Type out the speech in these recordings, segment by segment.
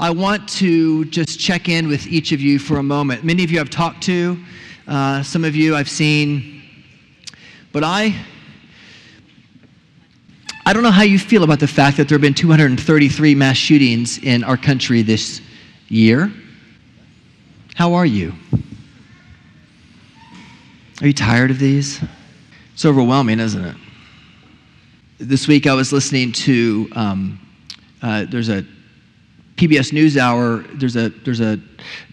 I want to just check in with each of you for a moment. Many of you I've talked to, some of you I've seen, but I don't know how you feel about the fact that there have been 233 mass shootings in our country this year. How are you? Are you tired of these? It's overwhelming, isn't it? This week I was listening to, there's a PBS NewsHour, there's a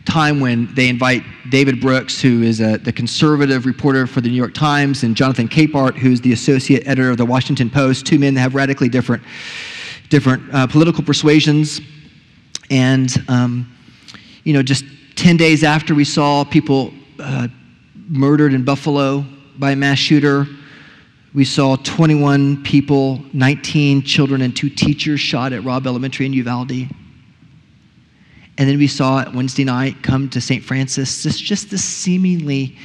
time when they invite David Brooks, who is the conservative reporter for the New York Times, and Jonathan Capehart, who's the associate editor of the Washington Post, two men that have radically different political persuasions. And, just 10 days after we saw people murdered in Buffalo by a mass shooter, we saw 21 people, 19 children and 2 teachers shot at Robb Elementary in Uvalde. And then we saw it Wednesday night come to St. Francis, just this seemingly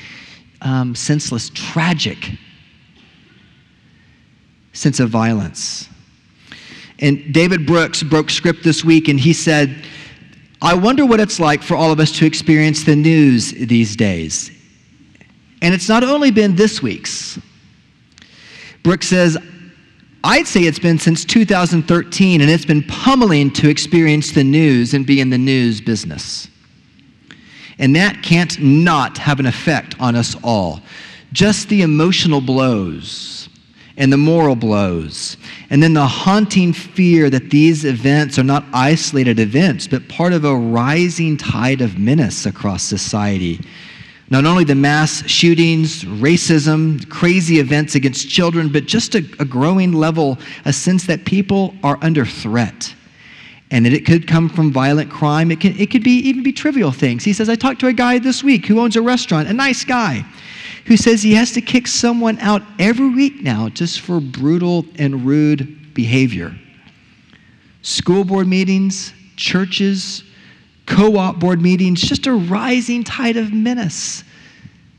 senseless, tragic sense of violence. And David Brooks broke script this week, and he said, I wonder what it's like for all of us to experience the news these days. And it's not only been this week's. Brooks says, I'd say it's been since 2013, and it's been pummeling to experience the news and be in the news business. And that can't not have an effect on us all. Just the emotional blows and the moral blows, and then the haunting fear that these events are not isolated events, but part of a rising tide of menace across society. Not only the mass shootings, racism, crazy events against children, but just a growing level, a sense that people are under threat and that it could come from violent crime. It could be trivial things. He says, I talked to a guy this week who owns a restaurant, a nice guy, who says he has to kick someone out every week now just for brutal and rude behavior. School board meetings, churches, co-op board meetings, just a rising tide of menace.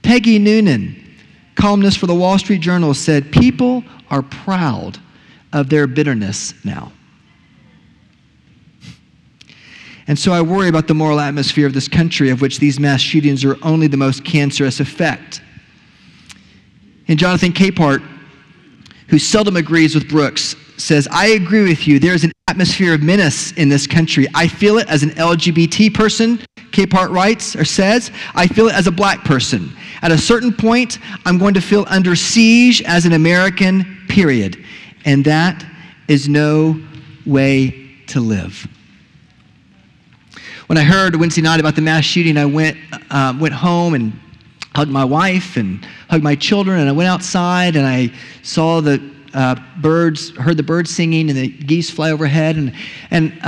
Peggy Noonan, columnist for the Wall Street Journal, said, people are proud of their bitterness now. And so I worry about the moral atmosphere of this country, of which these mass shootings are only the most cancerous effect. And Jonathan Capehart, who seldom agrees with Brooks, says, I agree with you. There is an atmosphere of menace in this country. I feel it as an LGBT person, Capehart writes or says. I feel it as a black person. At a certain point, I'm going to feel under siege as an American, period. And that is no way to live. When I heard Wednesday night about the mass shooting, I went home and hugged my wife and hugged my children, and I went outside and I saw the heard the birds singing and the geese fly overhead. And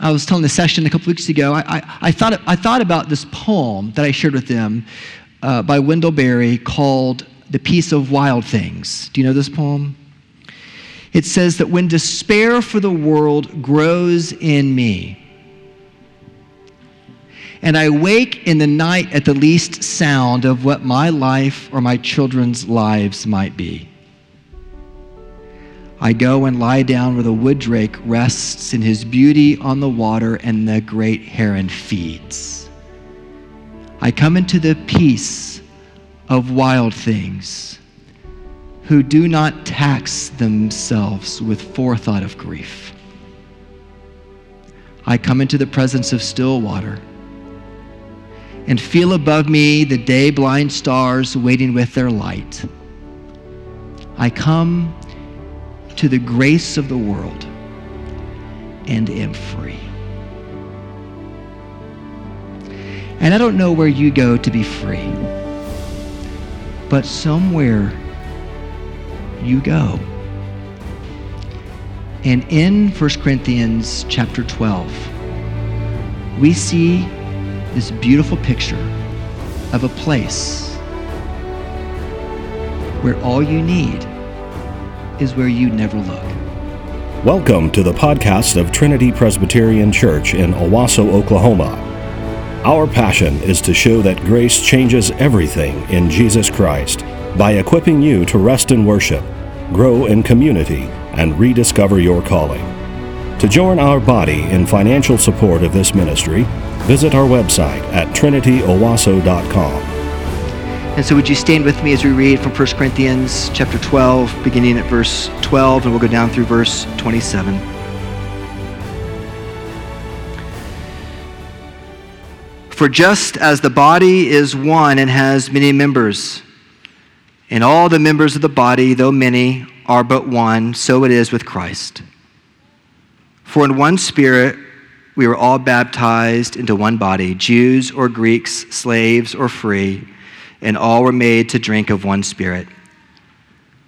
I was telling the session a couple weeks ago, I thought about this poem that I shared with them by Wendell Berry called The Peace of Wild Things. Do you know this poem? It says that when despair for the world grows in me, and I wake in the night at the least sound of what my life or my children's lives might be, I go and lie down where the wood drake rests in his beauty on the water and the great heron feeds. I come into the peace of wild things who do not tax themselves with forethought of grief. I come into the presence of still water and feel above me the day-blind stars waiting with their light. I come to the grace of the world and am free. And I don't know where you go to be free, but somewhere you go. And in First Corinthians chapter 12, we see this beautiful picture of a place where all you need is where you never look. Welcome to the podcast of Trinity Presbyterian Church in Owasso, Oklahoma. Our passion is to show that grace changes everything in Jesus Christ by equipping you to rest in worship, grow in community, and rediscover your calling. To join our body in financial support of this ministry, visit our website at trinityowasso.com. And so would you stand with me as we read from 1 Corinthians chapter 12, beginning at verse 12, and we'll go down through verse 27. For just as the body is one and has many members, and all the members of the body, though many, are but one, so it is with Christ. For in one Spirit we were all baptized into one body, Jews or Greeks, slaves or free, and all were made to drink of one Spirit.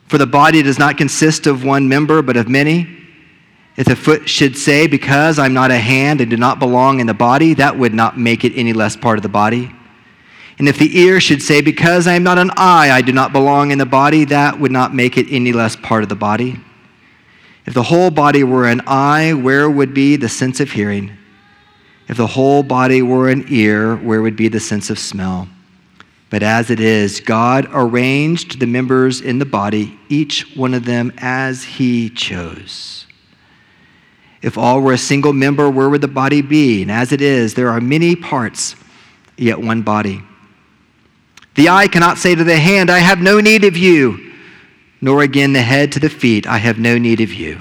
For the body does not consist of one member, but of many. If the foot should say, because I'm not a hand and do not belong in the body, that would not make it any less part of the body. And if the ear should say, because I am not an eye, I do not belong in the body, that would not make it any less part of the body. If the whole body were an eye, where would be the sense of hearing? If the whole body were an ear, where would be the sense of smell? But as it is, God arranged the members in the body, each one of them as he chose. If all were a single member, where would the body be? And as it is, there are many parts, yet one body. The eye cannot say to the hand, I have no need of you, nor again the head to the feet, I have no need of you.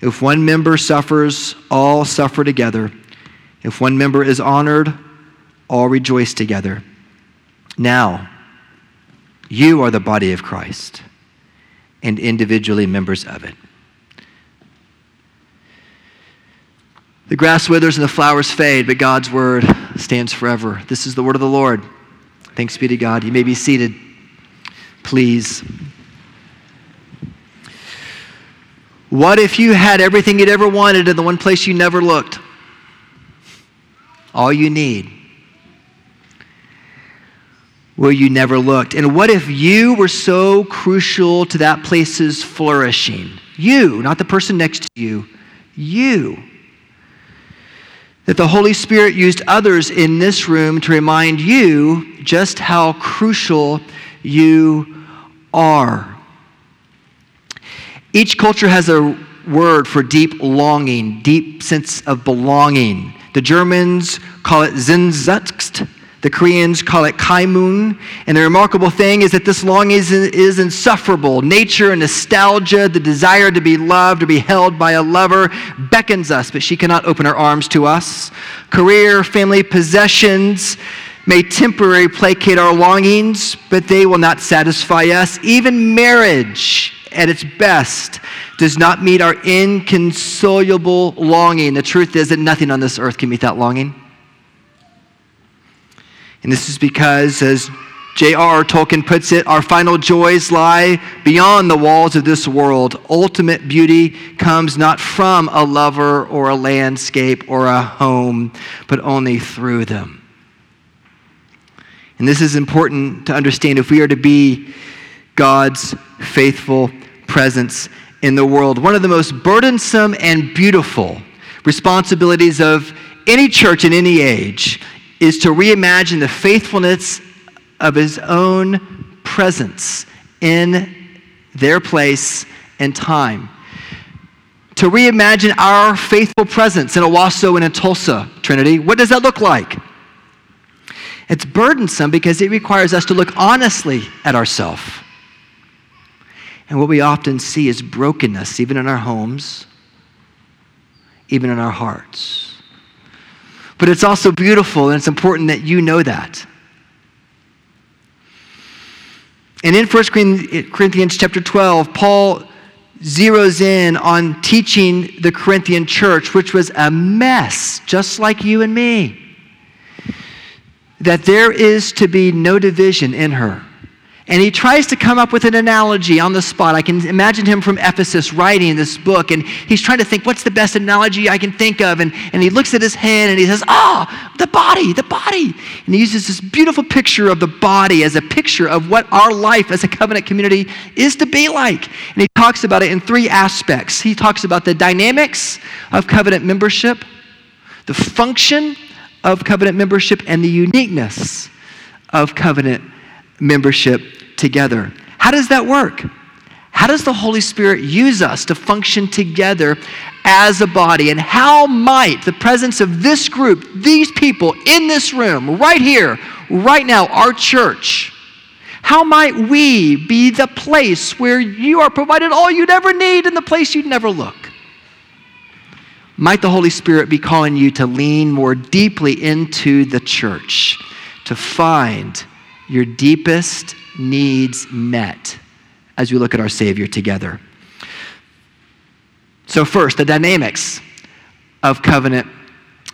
If one member suffers, all suffer together. If one member is honored, all rejoice together. Now, you are the body of Christ, and individually members of it. The grass withers and the flowers fade, but God's word stands forever. This is the word of the Lord. Thanks be to God. You may be seated, please. What if you had everything you'd ever wanted in the one place you never looked? All you need. Well, you never looked. And what if you were so crucial to that place's flourishing? You, not the person next to you. You. That the Holy Spirit used others in this room to remind you just how crucial you are. Each culture has a word for deep longing, deep sense of belonging. The Germans call it Sehnsucht. The Koreans call it kaimun. And the remarkable thing is that this longing is insufferable. Nature and nostalgia, the desire to be loved or be held by a lover, beckons us, but she cannot open her arms to us. Career, family, possessions may temporarily placate our longings, but they will not satisfy us. Even marriage, at its best, does not meet our inconsolable longing. The truth is that nothing on this earth can meet that longing. And this is because, as J.R.R. Tolkien puts it, our final joys lie beyond the walls of this world. Ultimate beauty comes not from a lover or a landscape or a home, but only through them. And this is important to understand if we are to be God's faithful presence in the world. One of the most burdensome and beautiful responsibilities of any church in any age is to reimagine the faithfulness of his own presence in their place and time. To reimagine our faithful presence in Owasso and in Tulsa, Trinity, what does that look like? It's burdensome because it requires us to look honestly at ourselves. And what we often see is brokenness, even in our homes, even in our hearts. But it's also beautiful, and it's important that you know that. And in 1 Corinthians chapter 12, Paul zeroes in on teaching the Corinthian church, which was a mess, just like you and me, that there is to be no division in her, And he tries to come up with an analogy on the spot. I can imagine him from Ephesus writing this book, and he's trying to think, what's the best analogy I can think of? And he looks at his hand and he says, the body. And he uses this beautiful picture of the body as a picture of what our life as a covenant community is to be like. And he talks about it in three aspects. He talks about the dynamics of covenant membership, the function of covenant membership, and the uniqueness of covenant membership together. How does that work? How does the Holy Spirit use us to function together as a body? And how might the presence of this group, these people in this room, right here, right now, our church, how might we be the place where you are provided all you'd ever need and the place you'd never look? Might the Holy Spirit be calling you to lean more deeply into the church, to find your deepest needs met as we look at our Savior together. So first, the dynamics of covenant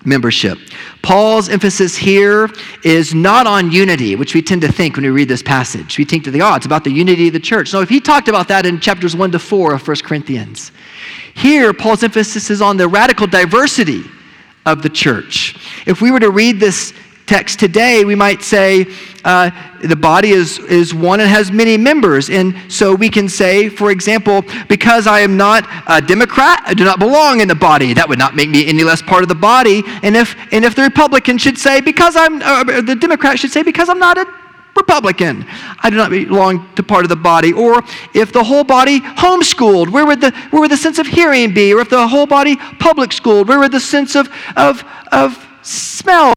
membership. Paul's emphasis here is not on unity, which we tend to think when we read this passage. We think it's about the unity of the church. No, if he talked about that in chapters 1-4 of First Corinthians. Here, Paul's emphasis is on the radical diversity of the church. If we were to read this text today, we might say the body is one and has many members. And so we can say, for example, because I am not a Democrat, I do not belong in the body. That would not make me any less part of the body. And if the Republican should say, the Democrat should say, because I'm not a Republican, I do not belong to part of the body. Or if the whole body homeschooled, where would the sense of hearing be? Or if the whole body public schooled, where would the sense of smell be?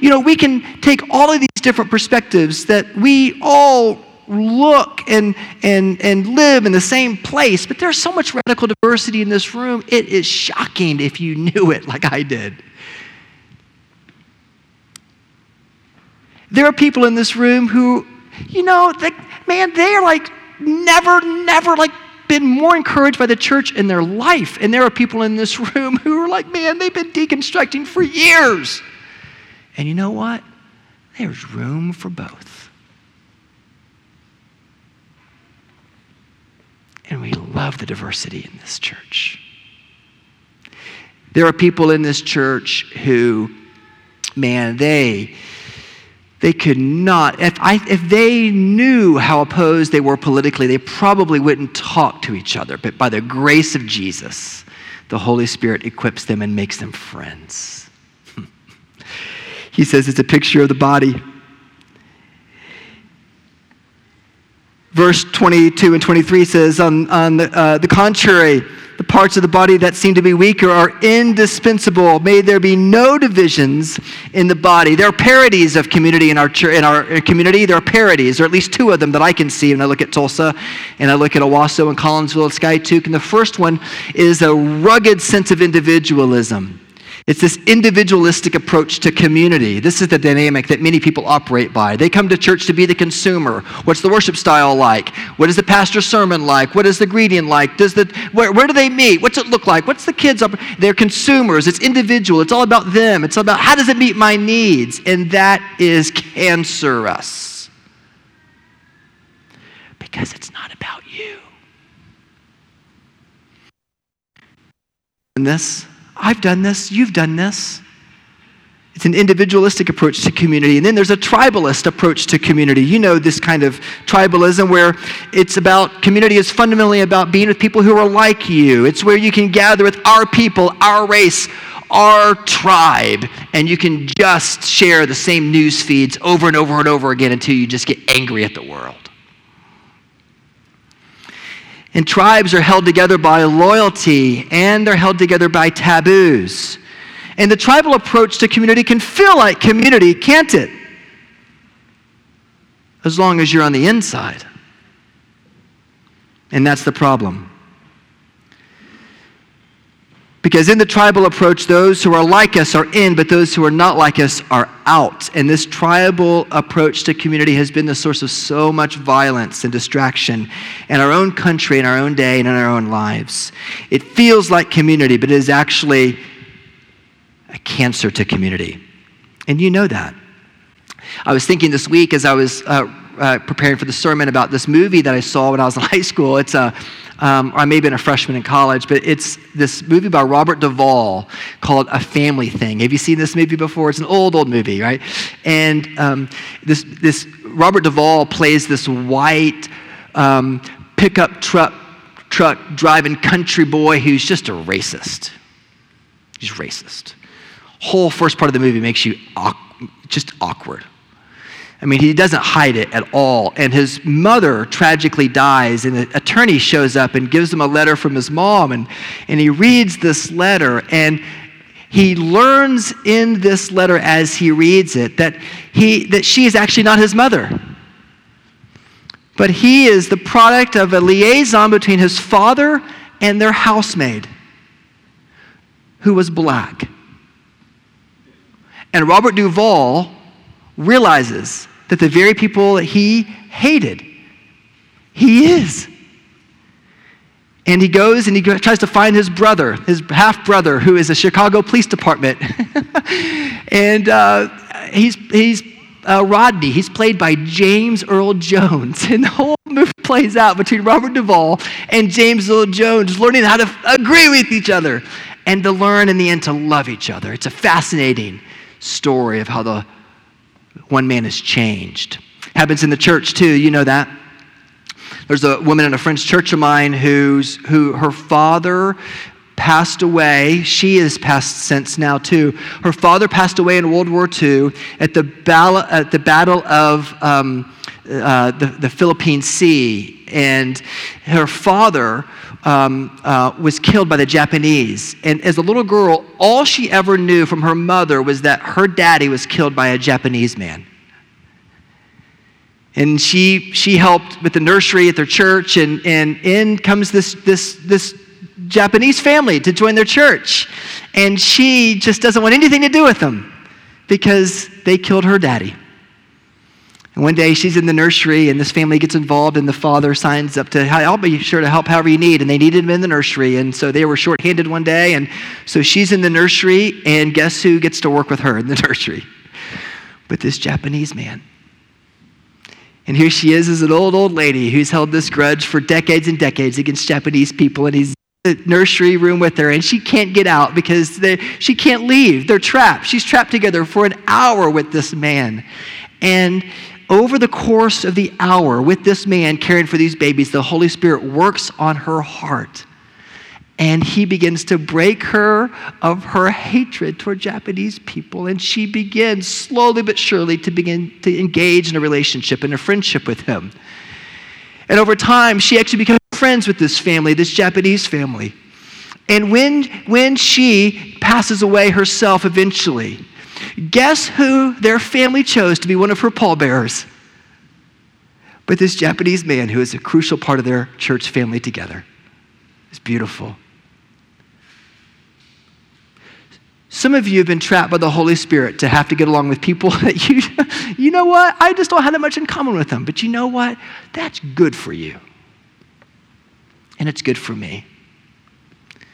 You know, we can take all of these different perspectives that we all look and live in the same place, but there's so much radical diversity in this room, it is shocking if you knew it like I did. There are people in this room who, they're like never like been more encouraged by the church in their life. And there are people in this room who are like, they've been deconstructing for years. And you know what? There's room for both. And we love the diversity in this church. There are people in this church who, they could not, if they knew how opposed they were politically, they probably wouldn't talk to each other. But by the grace of Jesus, the Holy Spirit equips them and makes them friends. He says it's a picture of the body. Verse 22 and 23 says, on the contrary, the parts of the body that seem to be weaker are indispensable. May there be no divisions in the body. There are parodies of community in our community. There are parodies, or at least two of them that I can see when I look at Tulsa and I look at Owasso and Collinsville and Skiatook. And the first one is a rugged sense of individualism. It's this individualistic approach to community. This is the dynamic that many people operate by. They come to church to be the consumer. What's the worship style like? What is the pastor's sermon like? What is the greeting like? Where do they meet? What's it look like? What's the kids up? They're consumers. It's individual. It's all about them. It's all about how does it meet my needs? And that is cancerous. Because it's not about you. And this? I've done this, you've done this. It's an individualistic approach to community. And then there's a tribalist approach to community. You know this kind of tribalism where it's about, community is fundamentally about being with people who are like you. It's where you can gather with our people, our race, our tribe, and you can just share the same news feeds over and over and over again until you just get angry at the world. And tribes are held together by loyalty, and they're held together by taboos. And the tribal approach to community can feel like community, can't it? As long as you're on the inside. And that's the problem. Because in the tribal approach, those who are like us are in, but those who are not like us are out. And this tribal approach to community has been the source of so much violence and distraction in our own country, in our own day, and in our own lives. It feels like community, but it is actually a cancer to community. And you know that. I was thinking this week as I was preparing for the sermon about this movie that I saw when I was in high school. It's a, I may have been a freshman in college, but it's this movie by Robert Duvall called A Family Thing. Have you seen this movie before? It's an old movie, right? And this Robert Duvall plays this white pickup truck driving country boy who's just a racist. He's racist. Whole first part of the movie makes you just awkward. I mean, he doesn't hide it at all. And his mother tragically dies, and an attorney shows up and gives him a letter from his mom, and he reads this letter, and he learns in this letter as he reads it that she is actually not his mother. But he is the product of a liaison between his father and their housemaid, who was black. And Robert Duvall realizes that the very people that he hated, he is. And he goes and he tries to find his brother, his half-brother, who is a Chicago police department. And he's Rodney. He's played by James Earl Jones. And the whole movie plays out between Robert Duvall and James Earl Jones learning how to agree with each other and to learn in the end to love each other. It's a fascinating story of how the one man is changed. Happens in the church too, you know that. There's a woman in a French church of mine who her father passed away. She is passed since now too. Her father passed away in World War II at the Battle of the Philippine Sea, and her father was killed by the Japanese. And as a little girl, all she ever knew from her mother was that her daddy was killed by a Japanese man. And she helped with the nursery at their church, and in comes this Japanese family to join their church. And she just doesn't want anything to do with them because they killed her daddy. And one day she's in the nursery and this family gets involved and the father signs up to, I'll be sure to help however you need. And they needed him in the nursery. And so they were shorthanded one day. And so she's in the nursery, and guess who gets to work with her in the nursery? But this Japanese man. And here she is as an old lady who's held this grudge for decades and decades against Japanese people. And he's in the nursery room with her, and she can't get out because she can't leave. They're trapped. She's trapped together for an hour with this man. And over the course of the hour with this man caring for these babies, the Holy Spirit works on her heart. And he begins to break her of her hatred toward Japanese people. And she begins slowly but surely to begin to engage in a relationship and a friendship with him. And over time, she actually becomes friends with this family, this Japanese family. And when she passes away herself eventually, guess who their family chose to be one of her pallbearers? But this Japanese man who is a crucial part of their church family together. It's beautiful. Some of you have been trapped by the Holy Spirit to have to get along with people that you know what? I just don't have that much in common with them. But you know what? That's good for you. And it's good for me. And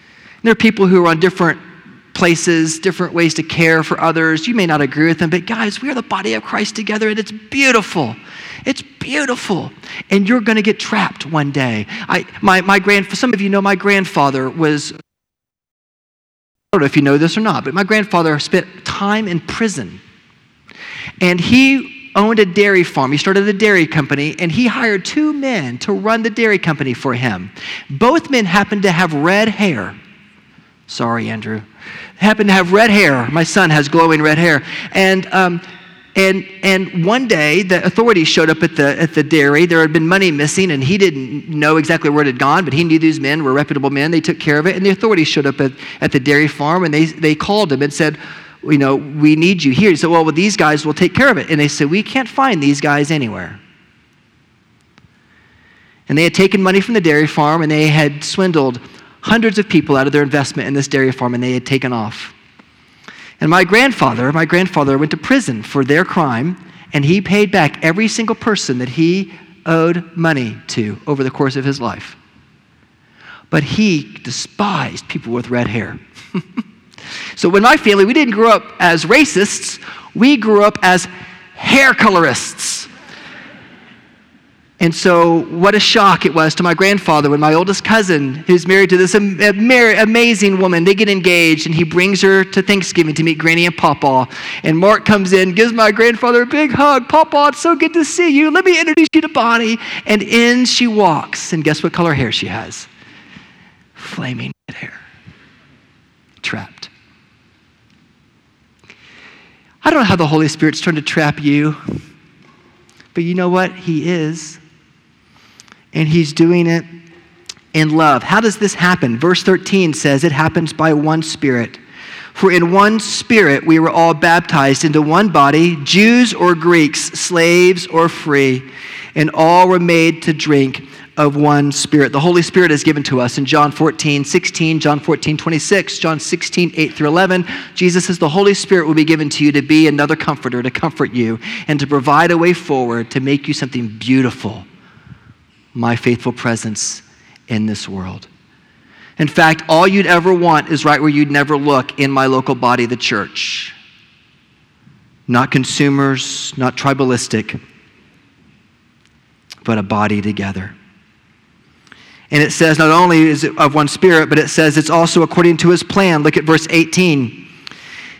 there are people who are on different places, different ways to care for others. You may not agree with them, but guys, we are the body of Christ together, and it's beautiful. It's beautiful. And you're going to get trapped one day. Some of you know my grandfather was, I don't know if you know this or not, but my grandfather spent time in prison. And he owned a dairy farm. He started a dairy company, and he hired two men to run the dairy company for him. Both men happened to have red hair. Sorry, Andrew. Happened to have red hair. My son has glowing red hair. And one day the authorities showed up at the dairy. There had been money missing, and he didn't know exactly where it had gone, but he knew these men were reputable men. They took care of it, and the authorities showed up at the dairy farm, and they called him and said, you know, we need you here. He said, well, these guys will take care of it. And they said, we can't find these guys anywhere. And they had taken money from the dairy farm, and they had swindled hundreds of people out of their investment in this dairy farm, and they had taken off. And my grandfather went to prison for their crime, and he paid back every single person that he owed money to over the course of his life. But he despised people with red hair. So in my family, we didn't grow up as racists. We grew up as hair colorists. And so what a shock it was to my grandfather when my oldest cousin, who's married to this amazing woman, they get engaged, and he brings her to Thanksgiving to meet Granny and Pawpaw. And Mark comes in, gives my grandfather a big hug. Pawpaw, it's so good to see you. Let me introduce you to Bonnie. And in she walks. And guess what color hair she has? Flaming red hair. Trapped. I don't know how the Holy Spirit's trying to trap you, but you know what? He is. And he's doing it in love. How does this happen? Verse 13 says it happens by one Spirit. For in one Spirit we were all baptized into one body, Jews or Greeks, slaves or free, and all were made to drink of one Spirit. The Holy Spirit is given to us in John 14, 16, John 14, 26, John 16, 8 through 11. Jesus says the Holy Spirit will be given to you to be another comforter, to comfort you, and to provide a way forward to make you something beautiful, my faithful presence in this world. In fact, all you'd ever want is right where you'd never look in my local body, the church. Not consumers, not tribalistic, but a body together. And it says not only is it of one Spirit, but it says it's also according to his plan. Look at verse 18.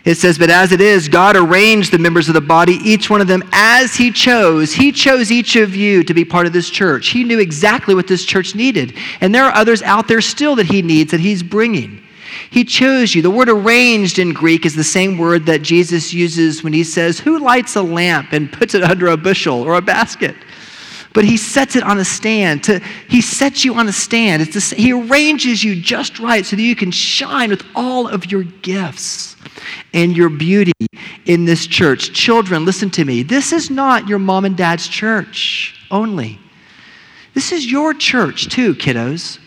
It says, but as it is, God arranged the members of the body, each one of them as he chose. He chose each of you to be part of this church. He knew exactly what this church needed. And there are others out there still that he needs, that he's bringing. He chose you. The word arranged in Greek is the same word that Jesus uses when he says, who lights a lamp and puts it under a bushel or a basket? But he sets it on a stand. He sets you on a stand. He arranges you just right so that you can shine with all of your gifts and your beauty in this church. Children, listen to me. This is not your mom and dad's church only. This is your church too, kiddos.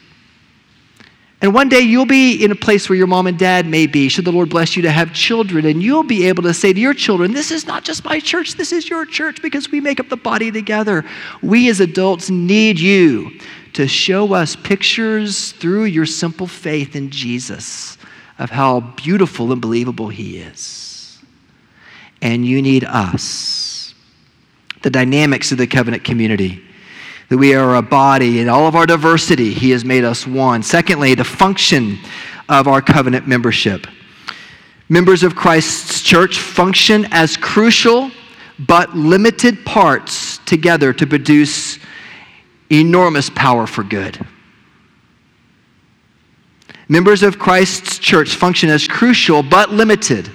And one day you'll be in a place where your mom and dad may be, should the Lord bless you to have children, and you'll be able to say to your children, this is not just my church, this is your church, because we make up the body together. We as adults need you to show us pictures through your simple faith in Jesus of how beautiful and believable he is. And you need us. The dynamics of the covenant community. That we are a body in all of our diversity. He has made us one. Secondly, the function of our covenant membership. Members of Christ's church function as crucial but limited parts together to produce enormous power for good. Members of Christ's church function as crucial but limited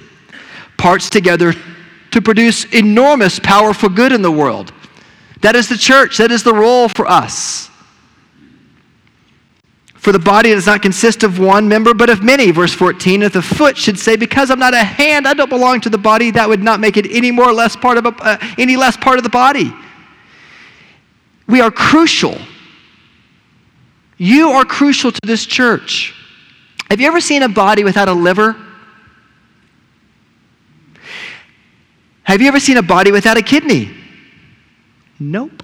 parts together to produce enormous power for good in the world. That is the church. That is the role for us. For the body does not consist of one member, but of many. Verse 14, if the foot should say, because I'm not a hand, I don't belong to the body, that would not make it any less part of the body. We are crucial. You are crucial to this church. Have you ever seen a body without a liver? Have you ever seen a body without a kidney? Nope.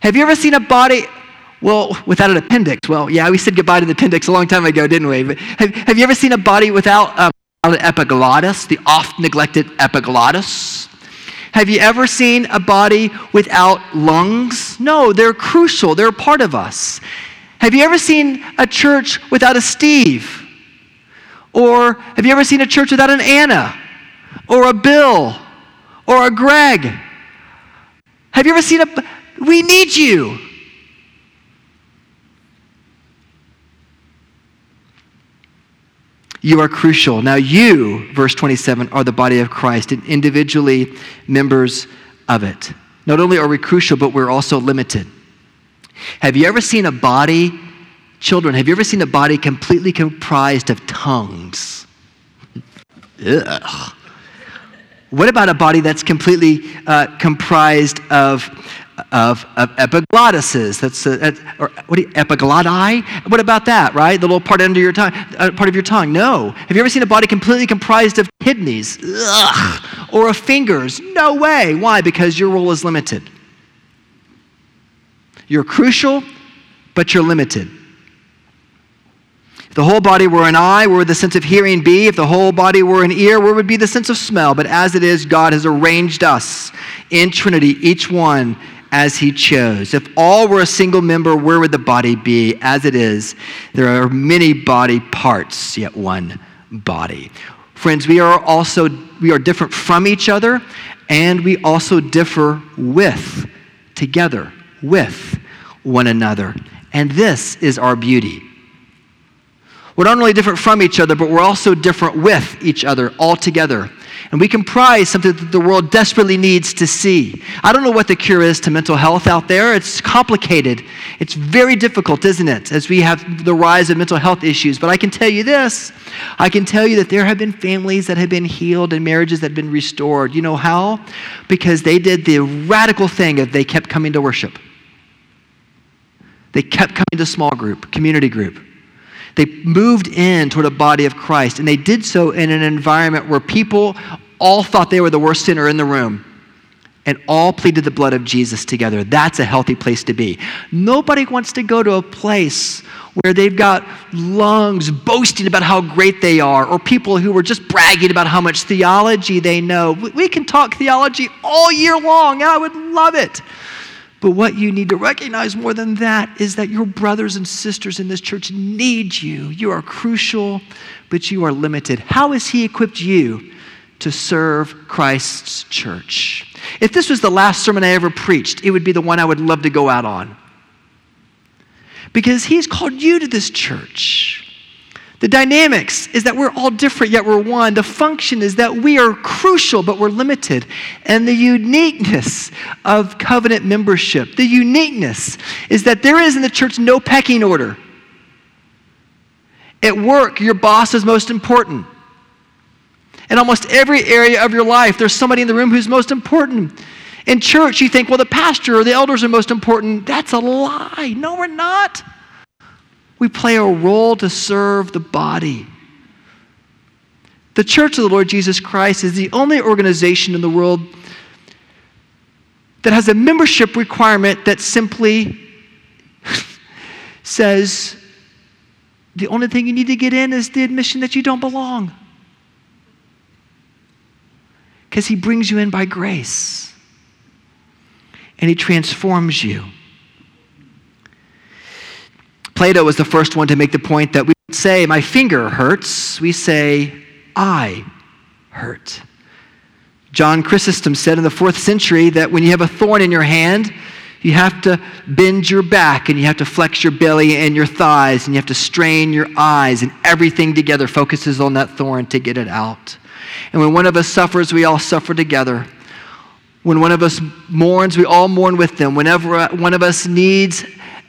Have you ever seen a body, without an appendix? Well, yeah, we said goodbye to the appendix a long time ago, didn't we? But have you ever seen a body without an epiglottis, the oft-neglected epiglottis? Have you ever seen a body without lungs? No, they're crucial. They're a part of us. Have you ever seen a church without a Steve? Or have you ever seen a church without an Anna? Or a Bill? Or a Greg? Have you ever seen we need you. You are crucial. Now you, verse 27, are the body of Christ and individually members of it. Not only are we crucial, but we're also limited. Have you ever seen a body, children, have you ever seen a body completely comprised of tongues? Ugh. What about a body that's completely comprised of epiglottises? Epiglotti? What about that? Right, the little part under your tongue, part of your tongue. No. Have you ever seen a body completely comprised of kidneys? Ugh. Or of fingers? No way. Why? Because your role is limited. You're crucial, but you're limited. If the whole body were an eye, where would the sense of hearing be? If the whole body were an ear, where would be the sense of smell? But as it is, God has arranged us in Trinity, each one as he chose. If all were a single member, where would the body be? As it is, there are many body parts, yet one body. Friends, we are different from each other, and we also differ together with one another. And this is our beauty. We're not only different from each other, but we're also different with each other altogether. And we comprise something that the world desperately needs to see. I don't know what the cure is to mental health out there. It's complicated. It's very difficult, isn't it, as we have the rise of mental health issues. But I can tell you this. I can tell you that there have been families that have been healed and marriages that have been restored. You know how? Because they did the radical thing if they kept coming to worship. They kept coming to small group, community group. They moved in toward a body of Christ, and they did so in an environment where people all thought they were the worst sinner in the room and all pleaded the blood of Jesus together. That's a healthy place to be. Nobody wants to go to a place where they've got lungs boasting about how great they are or people who are just bragging about how much theology they know. We can talk theology all year long, and I would love it. But what you need to recognize more than that is that your brothers and sisters in this church need you. You are crucial, but you are limited. How has he equipped you to serve Christ's church? If this was the last sermon I ever preached, it would be the one I would love to go out on. Because he's called you to this church. The dynamics is that we're all different, yet we're one. The function is that we are crucial, but we're limited. And the uniqueness of covenant membership, the uniqueness is that there is in the church no pecking order. At work, your boss is most important. In almost every area of your life, there's somebody in the room who's most important. In church, you think, well, the pastor or the elders are most important. That's a lie. No, we're not. We play a role to serve the body. The Church of the Lord Jesus Christ is the only organization in the world that has a membership requirement that simply says the only thing you need to get in is the admission that you don't belong. Because he brings you in by grace. And he transforms you. Plato was the first one to make the point that we don't say, my finger hurts. We say, I hurt. John Chrysostom said in the 4th century that when you have a thorn in your hand, you have to bend your back and you have to flex your belly and your thighs and you have to strain your eyes and everything together focuses on that thorn to get it out. And when one of us suffers, we all suffer together. When one of us mourns, we all mourn with them. Whenever one of us needs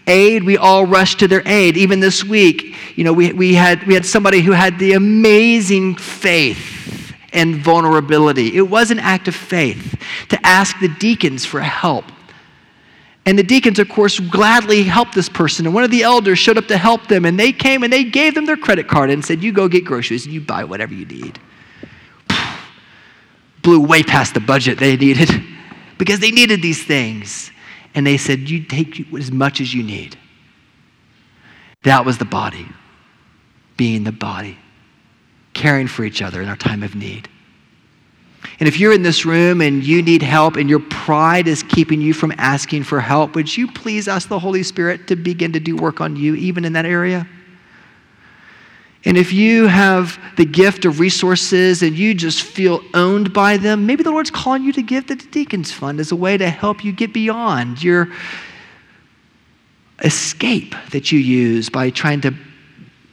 aid, we all rushed to their aid. Even this week, you know, we had somebody who had the amazing faith and vulnerability. It was an act of faith to ask the deacons for help. And the deacons, of course, gladly helped this person. And one of the elders showed up to help them, and they came and they gave them their credit card and said, you go get groceries and you buy whatever you need. Blew way past the budget they needed because they needed these things. And they said, you take as much as you need. That was the body, being the body, caring for each other in our time of need. And if you're in this room and you need help and your pride is keeping you from asking for help, would you please ask the Holy Spirit to begin to do work on you, even in that area? And if you have the gift of resources and you just feel owned by them, maybe the Lord's calling you to give to the Deacons Fund as a way to help you get beyond your escape that you use by trying to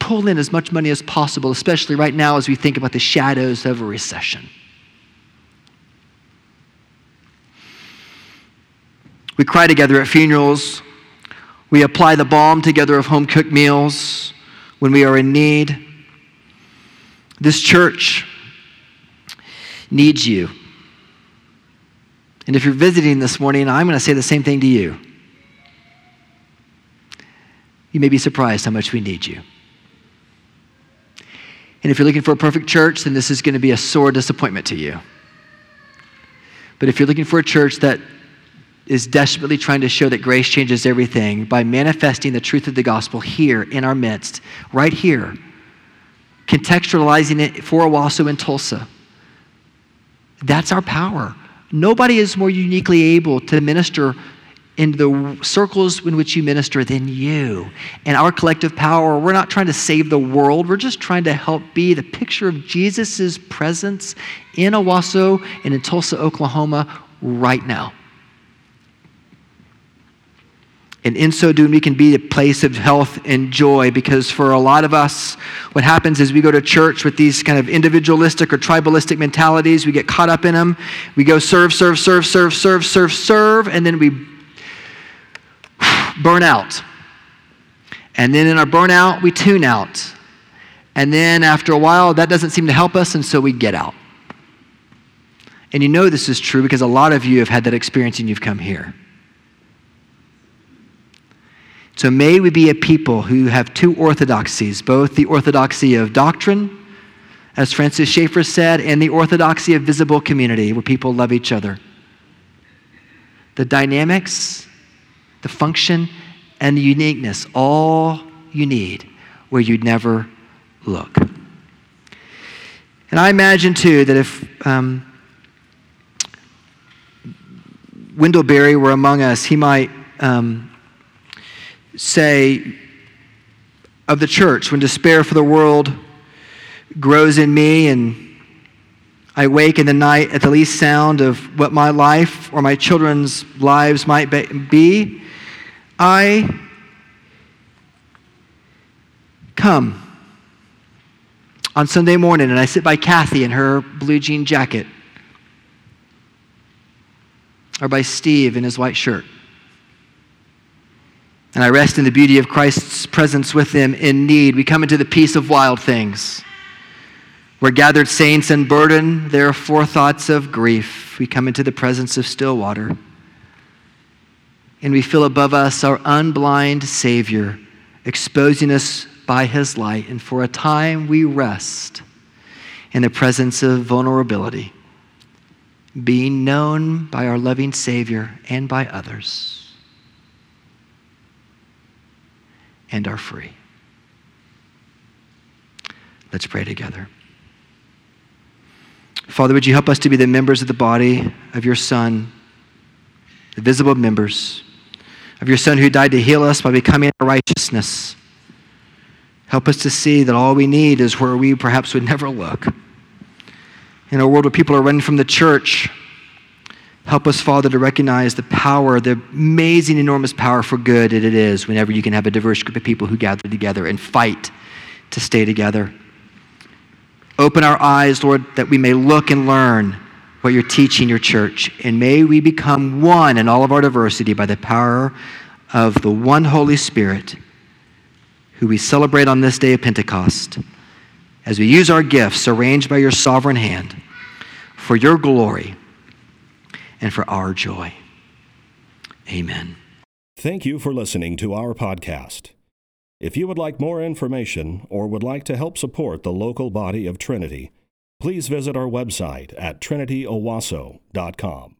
pull in as much money as possible, especially right now as we think about the shadows of a recession. We cry together at funerals. We apply the balm together of home-cooked meals. When we are in need, this church needs you. And if you're visiting this morning, I'm going to say the same thing to you. You may be surprised how much we need you. And if you're looking for a perfect church, then this is going to be a sore disappointment to you. But if you're looking for a church that is desperately trying to show that grace changes everything by manifesting the truth of the gospel here in our midst, right here, contextualizing it for Owasso and Tulsa. That's our power. Nobody is more uniquely able to minister in the circles in which you minister than you. And our collective power, we're not trying to save the world. We're just trying to help be the picture of Jesus's presence in Owasso and in Tulsa, Oklahoma right now. And in so doing, we can be a place of health and joy, because for a lot of us, what happens is we go to church with these kind of individualistic or tribalistic mentalities. We get caught up in them. We go serve, and then we burn out. And then in our burnout, we tune out. And then after a while, that doesn't seem to help us, and so we get out. And you know this is true because a lot of you have had that experience and you've come here. So may we be a people who have two orthodoxies, both the orthodoxy of doctrine, as Francis Schaeffer said, and the orthodoxy of visible community, where people love each other. The dynamics, the function, and the uniqueness, all you need, where you'd never look. And I imagine, too, that if Wendell Berry were among us, he might say of the church, when despair for the world grows in me and I wake in the night at the least sound of what my life or my children's lives might be, I come on Sunday morning and I sit by Kathy in her blue jean jacket, or by Steve in his white shirt. And I rest in the beauty of Christ's presence with them in need. We come into the peace of wild things. Where gathered saints unburden their forethoughts of grief. We come into the presence of still water. And we feel above us our unblind Savior, exposing us by his light. And for a time we rest in the presence of vulnerability, being known by our loving Savior and by others. And are free. Let's pray together. Father, would you help us to be the members of the body of your Son, the visible members of your Son who died to heal us by becoming our righteousness. Help us to see that all we need is where we perhaps would never look. In a world where people are running from the church, help us, Father, to recognize the power, the amazing, enormous power for good that it is whenever you can have a diverse group of people who gather together and fight to stay together. Open our eyes, Lord, that we may look and learn what you're teaching your church. And may we become one in all of our diversity by the power of the one Holy Spirit who we celebrate on this day of Pentecost as we use our gifts arranged by your sovereign hand for your glory and for our joy. Amen. Thank you for listening to our podcast. If you would like more information or would like to help support the local body of Trinity, please visit our website at trinityowasso.com.